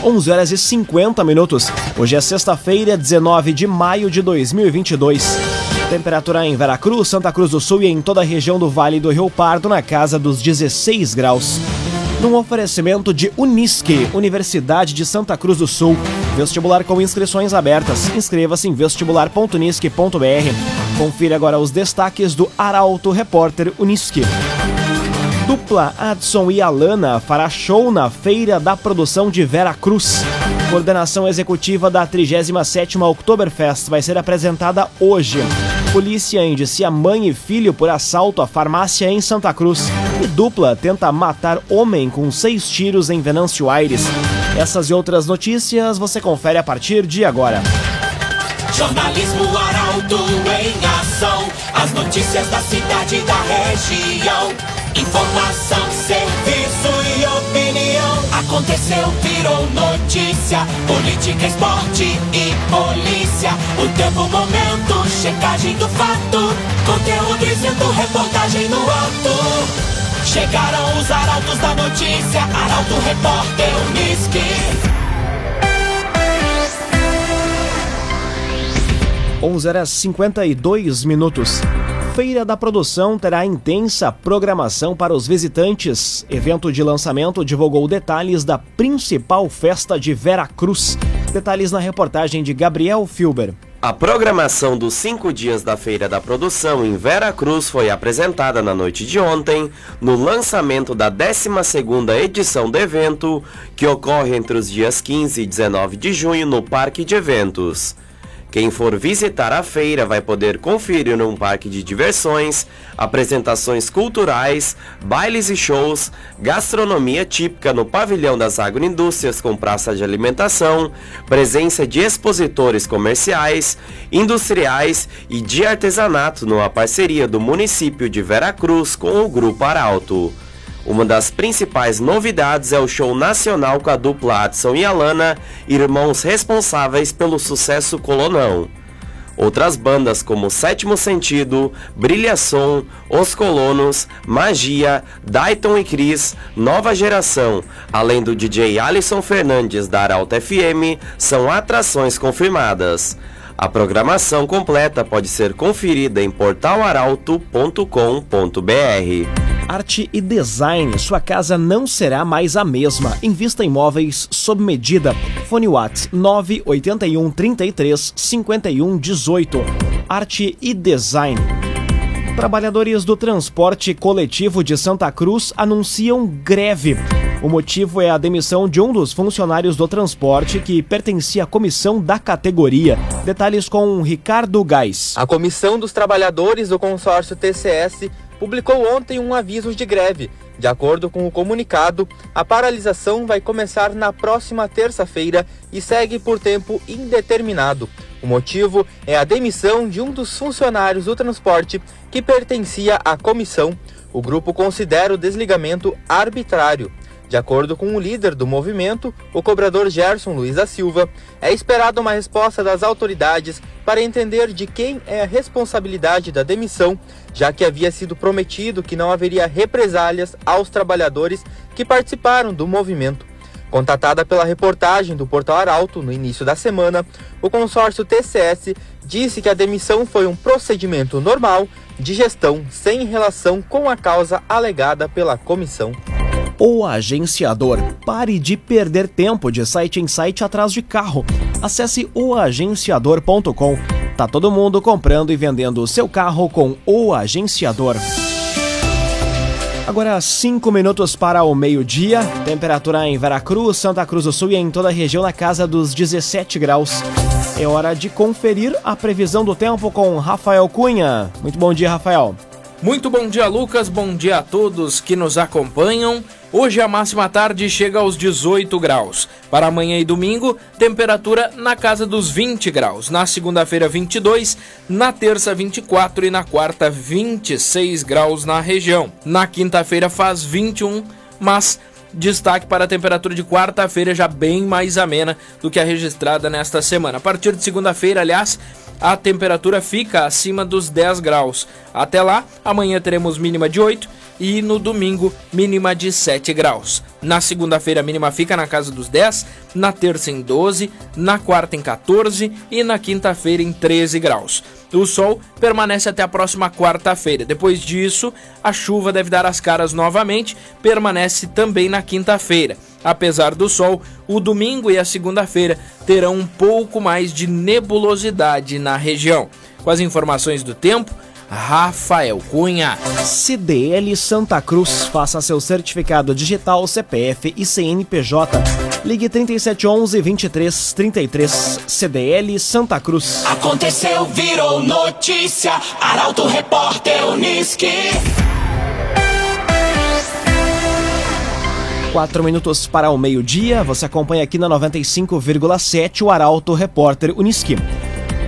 11 horas e 50 minutos. Hoje é sexta-feira, 19 de maio de 2022. Temperatura em Vera Cruz, Santa Cruz do Sul e em toda a região do Vale do Rio Pardo, na casa dos 16 graus. Num oferecimento de Unisc, Universidade de Santa Cruz do Sul. Vestibular com inscrições abertas. Inscreva-se em vestibular.unisc.br. Confira agora os destaques do Arauto Repórter Unisc. Dupla Adson e Alana fará show na Feira da Produção de Vera Cruz. Coordenação executiva da 37ª Oktoberfest vai ser apresentada hoje. Polícia indicia mãe e filho por assalto à farmácia em Santa Cruz. E dupla tenta matar homem com 6 tiros em Venâncio Aires. Essas e outras notícias você confere a partir de agora. Jornalismo Arauto em ação. As notícias da cidade e da região. Informação, serviço e opinião. Aconteceu, virou notícia. Política, esporte e polícia. O tempo, o momento, checagem do fato. Conteúdo dizendo, reportagem no ato. Chegaram os arautos da notícia. Arauto Repórter Unisc. 11 horas 52 minutos. Feira da Produção terá intensa programação para os visitantes. Evento de lançamento divulgou detalhes da principal festa de Vera Cruz. Detalhes na reportagem de Gabriel Filber. A programação dos 5 dias da Feira da Produção em Vera Cruz foi apresentada na noite de ontem, no lançamento da 12ª edição do evento, que ocorre entre os dias 15 e 19 de junho no Parque de Eventos. Quem for visitar a feira vai poder conferir num parque de diversões, apresentações culturais, bailes e shows, gastronomia típica no pavilhão das agroindústrias com praça de alimentação, presença de expositores comerciais, industriais e de artesanato numa parceria do município de Vera Cruz com o Grupo Arauto. Uma das principais novidades é o show nacional com a dupla Adson e Alana, irmãos responsáveis pelo sucesso colonão. Outras bandas como Sétimo Sentido, Brilha Som, Os Colonos, Magia, Dayton e Cris, Nova Geração, além do DJ Alison Fernandes da Arauto FM, são atrações confirmadas. A programação completa pode ser conferida em portalarauto.com.br. Arte e design, sua casa não será mais a mesma. Invista em móveis sob medida. Fone Whats 981 33 51 18. Arte e design. Trabalhadores do transporte coletivo de Santa Cruz anunciam greve. O motivo é a demissão de um dos funcionários do transporte que pertencia à comissão da categoria. Detalhes com Ricardo Gás. A comissão dos trabalhadores do consórcio TCS publicou ontem um aviso de greve. De acordo com o comunicado, a paralisação vai começar na próxima terça-feira e segue por tempo indeterminado. O motivo é a demissão de um dos funcionários do transporte que pertencia à comissão. O grupo considera o desligamento arbitrário. De acordo com o líder do movimento, o cobrador Gerson Luiz da Silva, é esperada uma resposta das autoridades para entender de quem é a responsabilidade da demissão, já que havia sido prometido que não haveria represálias aos trabalhadores que participaram do movimento. Contatada pela reportagem do Portal Arauto no início da semana, o consórcio TCS disse que a demissão foi um procedimento normal de gestão sem relação com a causa alegada pela comissão. O Agenciador. Pare de perder tempo de site em site atrás de carro. Acesse oagenciador.com. Tá todo mundo comprando e vendendo o seu carro com o Agenciador. Agora 5 minutos para o meio-dia. Temperatura em Vera Cruz, Santa Cruz do Sul e em toda a região na casa dos 17 graus. É hora de conferir a previsão do tempo com Rafael Cunha. Muito bom dia, Rafael. Muito bom dia, Lucas. Bom dia a todos que nos acompanham. Hoje a máxima tarde chega aos 18 graus. Para amanhã e domingo, temperatura na casa dos 20 graus. Na segunda-feira, 22, na terça, 24 e na quarta, 26 graus na região. Na quinta-feira faz 21, mas destaque para a temperatura de quarta-feira já bem mais amena do que a registrada nesta semana. A partir de segunda-feira, aliás, a temperatura fica acima dos 10 graus. Até lá, amanhã teremos mínima de 8 e no domingo mínima de 7 graus. Na segunda-feira a mínima fica na casa dos 10, na terça em 12, na quarta em 14 e na quinta-feira em 13 graus. O sol permanece até a próxima quarta-feira. Depois disso, a chuva deve dar as caras novamente, permanece também na quinta-feira. Apesar do sol, o domingo e a segunda-feira terão um pouco mais de nebulosidade na região. Com as informações do tempo, Rafael Cunha. CDL Santa Cruz, faça seu certificado digital, CPF e CNPJ. Ligue 3711-2333. CDL Santa Cruz. Aconteceu, virou notícia. Arauto Repórter Unisc. 4 minutos para o meio-dia, você acompanha aqui na 95,7 o Arauto Repórter Unisc.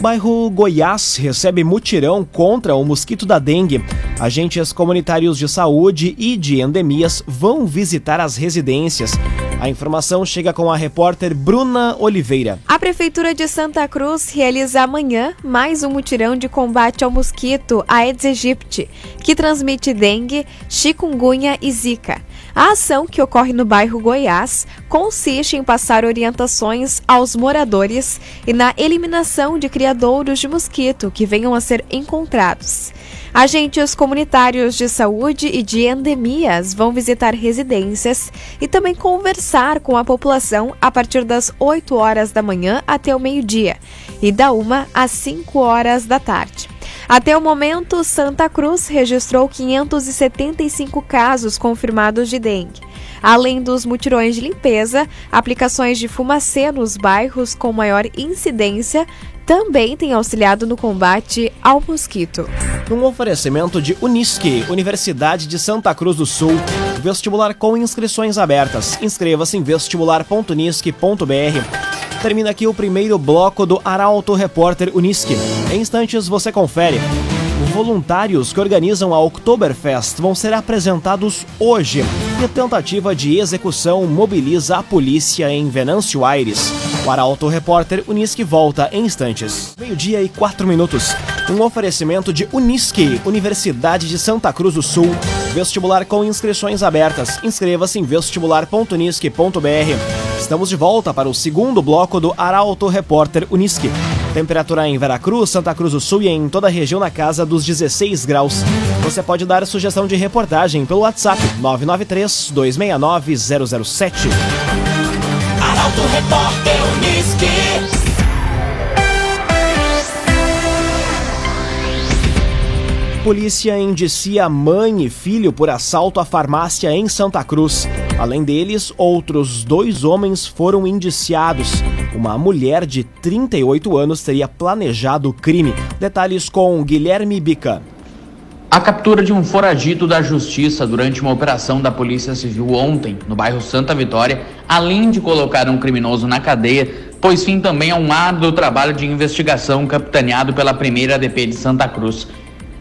Bairro Goiás recebe mutirão contra o mosquito da dengue. Agentes comunitários de saúde e de endemias vão visitar as residências. A informação chega com a repórter Bruna Oliveira. A Prefeitura de Santa Cruz realiza amanhã mais um mutirão de combate ao mosquito Aedes aegypti, que transmite dengue, chikungunya e zika. A ação, que ocorre no bairro Goiás, consiste em passar orientações aos moradores e na eliminação de criadouros de mosquito que venham a ser encontrados. Agentes comunitários de saúde e de endemias vão visitar residências e também conversar com a população a partir das 8 horas da manhã até o meio-dia e da 1 às 5 horas da tarde. Até o momento, Santa Cruz registrou 575 casos confirmados de dengue. Além dos mutirões de limpeza, aplicações de fumacê nos bairros com maior incidência também tem auxiliado no combate ao mosquito. Um oferecimento de Unisc, Universidade de Santa Cruz do Sul. Vestibular com inscrições abertas. Inscreva-se em vestibular.unisc.br. Termina aqui o primeiro bloco do Arauto Repórter Unisc. Em instantes você confere. Voluntários que organizam a Oktoberfest vão ser apresentados hoje. E a tentativa de execução mobiliza a polícia em Venâncio Aires. O Arauto Repórter Unisc volta em instantes. 12h04. Um oferecimento de Unisc, Universidade de Santa Cruz do Sul. Vestibular com inscrições abertas. Inscreva-se em vestibular.unisc.br. Estamos de volta para o segundo bloco do Arauto Repórter Unisc. Temperatura em Vera Cruz, Santa Cruz do Sul e em toda a região na casa dos 16 graus. Você pode dar sugestão de reportagem pelo WhatsApp 993-269-007. Arauto Repórter Unisc. Polícia indicia mãe e filho por assalto à farmácia em Santa Cruz. Além deles, outros 2 homens foram indiciados. Uma mulher de 38 anos teria planejado o crime. Detalhes com Guilherme Bica. A captura de um foragido da Justiça durante uma operação da Polícia Civil ontem, no bairro Santa Vitória, além de colocar um criminoso na cadeia, pôs fim também a um árduo trabalho de investigação capitaneado pela 1ª DP de Santa Cruz.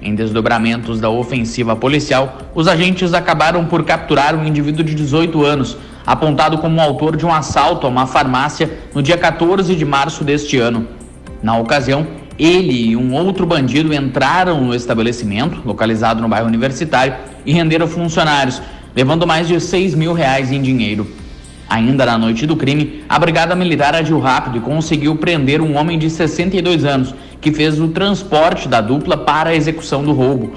Em desdobramentos da ofensiva policial, os agentes acabaram por capturar um indivíduo de 18 anos, apontado como autor de um assalto a uma farmácia no dia 14 de março deste ano. Na ocasião, ele e um outro bandido entraram no estabelecimento, localizado no bairro Universitário, e renderam funcionários, levando mais de R$6.000 em dinheiro. Ainda na noite do crime, a Brigada Militar agiu rápido e conseguiu prender um homem de 62 anos, que fez o transporte da dupla para a execução do roubo.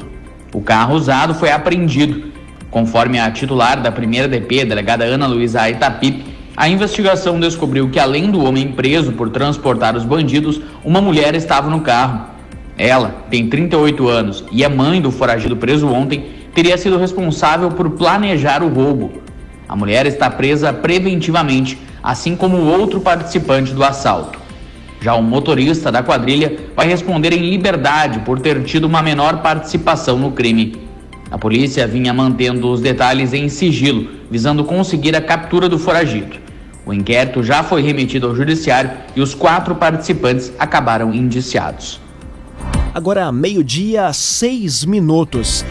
O carro usado foi apreendido. Conforme a titular da 1ª DP, delegada Ana Luísa Itapipe, a investigação descobriu que, além do homem preso por transportar os bandidos, uma mulher estava no carro. Ela tem 38 anos e é mãe do foragido preso ontem, teria sido responsável por planejar o roubo. A mulher está presa preventivamente, assim como o outro participante do assalto. Já o motorista da quadrilha vai responder em liberdade por ter tido uma menor participação no crime. A polícia vinha mantendo os detalhes em sigilo, visando conseguir a captura do foragido. O inquérito já foi remetido ao judiciário e os 4 participantes acabaram indiciados. Agora, 12h06.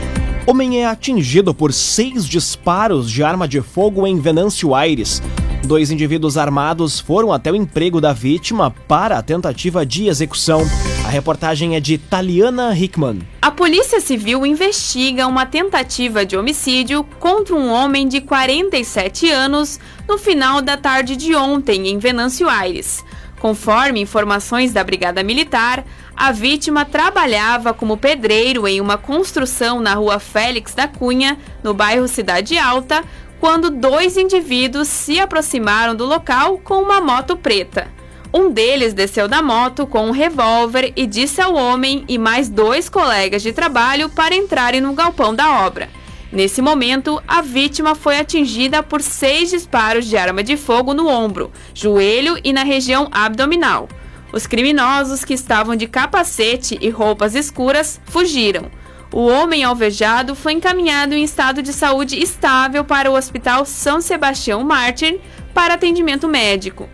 Homem é atingido por 6 disparos de arma de fogo em Venâncio Aires. Dois indivíduos armados foram até o emprego da vítima para a tentativa de execução. A reportagem é de Taliana Hickman. A Polícia Civil investiga uma tentativa de homicídio contra um homem de 47 anos no final da tarde de ontem, em Venâncio Aires. Conforme informações da Brigada Militar, a vítima trabalhava como pedreiro em uma construção na rua Félix da Cunha, no bairro Cidade Alta, quando dois indivíduos se aproximaram do local com uma moto preta. Um deles desceu da moto com um revólver e disse ao homem e mais dois colegas de trabalho para entrarem no galpão da obra. Nesse momento, a vítima foi atingida por 6 disparos de arma de fogo no ombro, joelho e na região abdominal. Os criminosos, que estavam de capacete e roupas escuras, fugiram. O homem alvejado foi encaminhado em estado de saúde estável para o Hospital São Sebastião Mártir para atendimento médico.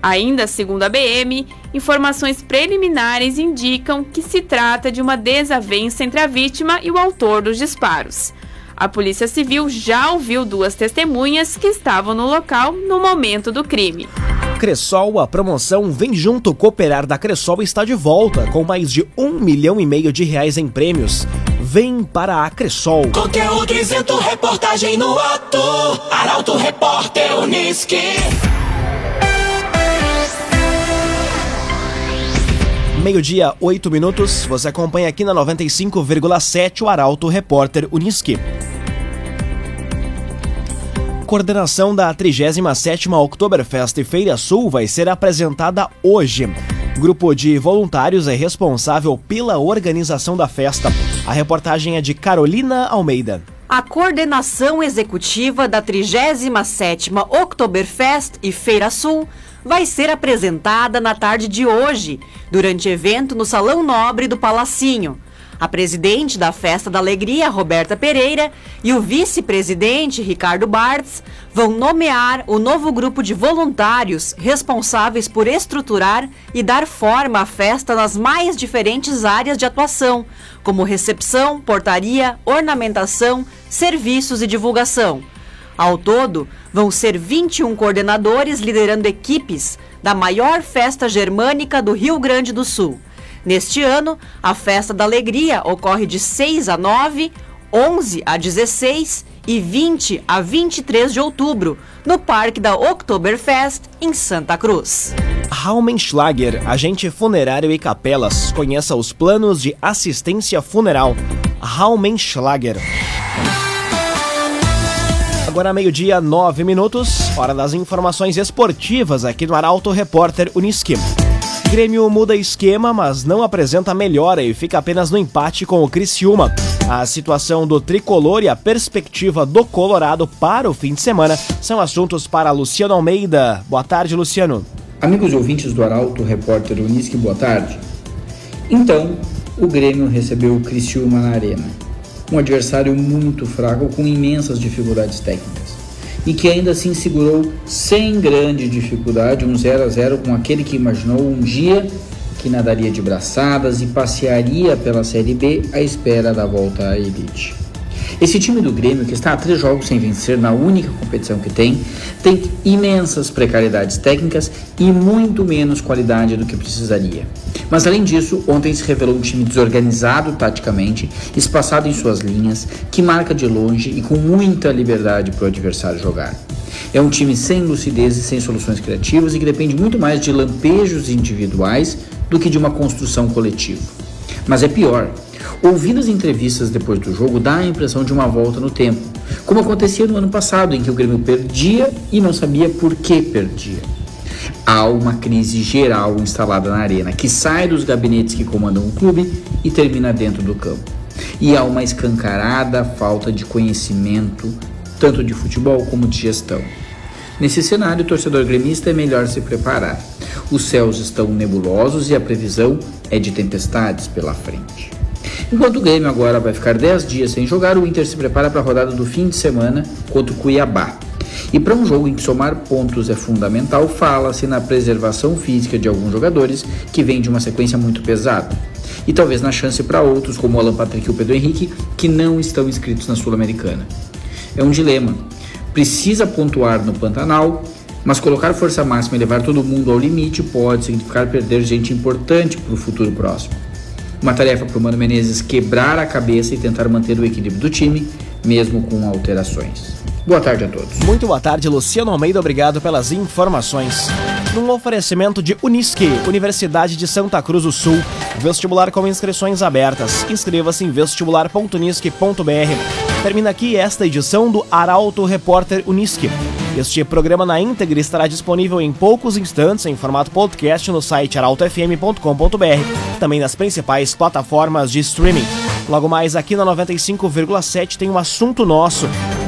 Ainda segundo a BM, informações preliminares indicam que se trata de uma desavença entre a vítima e o autor dos disparos. A Polícia Civil já ouviu 2 testemunhas que estavam no local no momento do crime. Cressol, a promoção Vem Junto Cooperar da Cressol está de volta, com mais de R$1,5 milhão em prêmios. Vem para a Cressol. Conteúdo isento, reportagem no ato. Arauto Repórter Unisc. Meio-dia, 8 minutos, você acompanha aqui na 95,7 o Arauto Repórter Unisc. Coordenação da 37ª Oktoberfest Feira Sul vai ser apresentada hoje. Grupo de voluntários é responsável pela organização da festa. A reportagem é de Carolina Almeida. A coordenação executiva da 37ª Oktoberfest e Feira Sul vai ser apresentada na tarde de hoje, durante evento no Salão Nobre do Palacinho. A presidente da Festa da Alegria, Roberta Pereira, e o vice-presidente, Ricardo Bartz, vão nomear o novo grupo de voluntários responsáveis por estruturar e dar forma à festa nas mais diferentes áreas de atuação, como recepção, portaria, ornamentação, serviços e divulgação. Ao todo, vão ser 21 coordenadores liderando equipes da maior festa germânica do Rio Grande do Sul. Neste ano, a Festa da Alegria ocorre de 6 a 9, 11 a 16 e 20 a 23 de outubro, no Parque da Oktoberfest, em Santa Cruz. Raumenschlager, agente funerário e capelas, conheça os planos de assistência funeral. Raumenschlager. Agora meio-dia, 9 minutos, hora das informações esportivas aqui no Arauto Repórter Unisc. Grêmio muda esquema, mas não apresenta melhora e fica apenas no empate com o Criciúma. A situação do tricolor e a perspectiva do Colorado para o fim de semana são assuntos para Luciano Almeida. Boa tarde, Luciano. Amigos e ouvintes do Arauto, repórter Unisc, boa tarde. Então, o Grêmio recebeu o Criciúma na Arena. Um adversário muito fraco, com imensas dificuldades técnicas, e que ainda assim segurou sem grande dificuldade um 0-0 com aquele que imaginou um dia que nadaria de braçadas e passearia pela Série B à espera da volta à elite. Esse time do Grêmio, que está há 3 jogos sem vencer na única competição que tem imensas precariedades técnicas e muito menos qualidade do que precisaria. Mas além disso, ontem se revelou um time desorganizado taticamente, espaçado em suas linhas, que marca de longe e com muita liberdade para o adversário jogar. É um time sem lucidez e sem soluções criativas e que depende muito mais de lampejos individuais do que de uma construção coletiva. Mas é pior. Ouvindo as entrevistas depois do jogo, dá a impressão de uma volta no tempo, como acontecia no ano passado, em que o Grêmio perdia e não sabia por que perdia. Há uma crise geral instalada na arena, que sai dos gabinetes que comandam o clube e termina dentro do campo. E há uma escancarada falta de conhecimento, tanto de futebol como de gestão. Nesse cenário, o torcedor gremista é melhor se preparar. Os céus estão nebulosos e a previsão é de tempestades pela frente. Enquanto o Grêmio agora vai ficar 10 dias sem jogar, o Inter se prepara para a rodada do fim de semana contra o Cuiabá. E para um jogo em que somar pontos é fundamental, fala-se na preservação física de alguns jogadores que vêm de uma sequência muito pesada. E talvez na chance para outros, como o Alan Patrick e o Pedro Henrique, que não estão inscritos na Sul-Americana. É um dilema. Precisa pontuar no Pantanal, Mas colocar força máxima e levar todo mundo ao limite pode significar perder gente importante para o futuro próximo. Uma tarefa para o Mano Menezes quebrar a cabeça e tentar manter o equilíbrio do time, mesmo com alterações. Boa tarde a todos. Muito boa tarde, Luciano Almeida, obrigado pelas informações. Num oferecimento de Unisc, Universidade de Santa Cruz do Sul, vestibular com inscrições abertas. Inscreva-se em vestibular.unisc.br. Termina aqui esta edição do Arauto Repórter Unisc. Este programa na íntegra estará disponível em poucos instantes em formato podcast no site arautofm.com.br, também nas principais plataformas de streaming. Logo mais aqui na 95,7 tem um assunto nosso.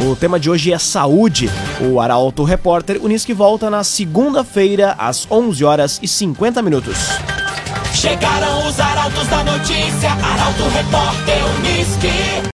O tema de hoje é saúde. O Arauto Repórter Unisc volta na segunda-feira às 11h50. Chegaram os arautos da notícia, Arauto Repórter Unisc.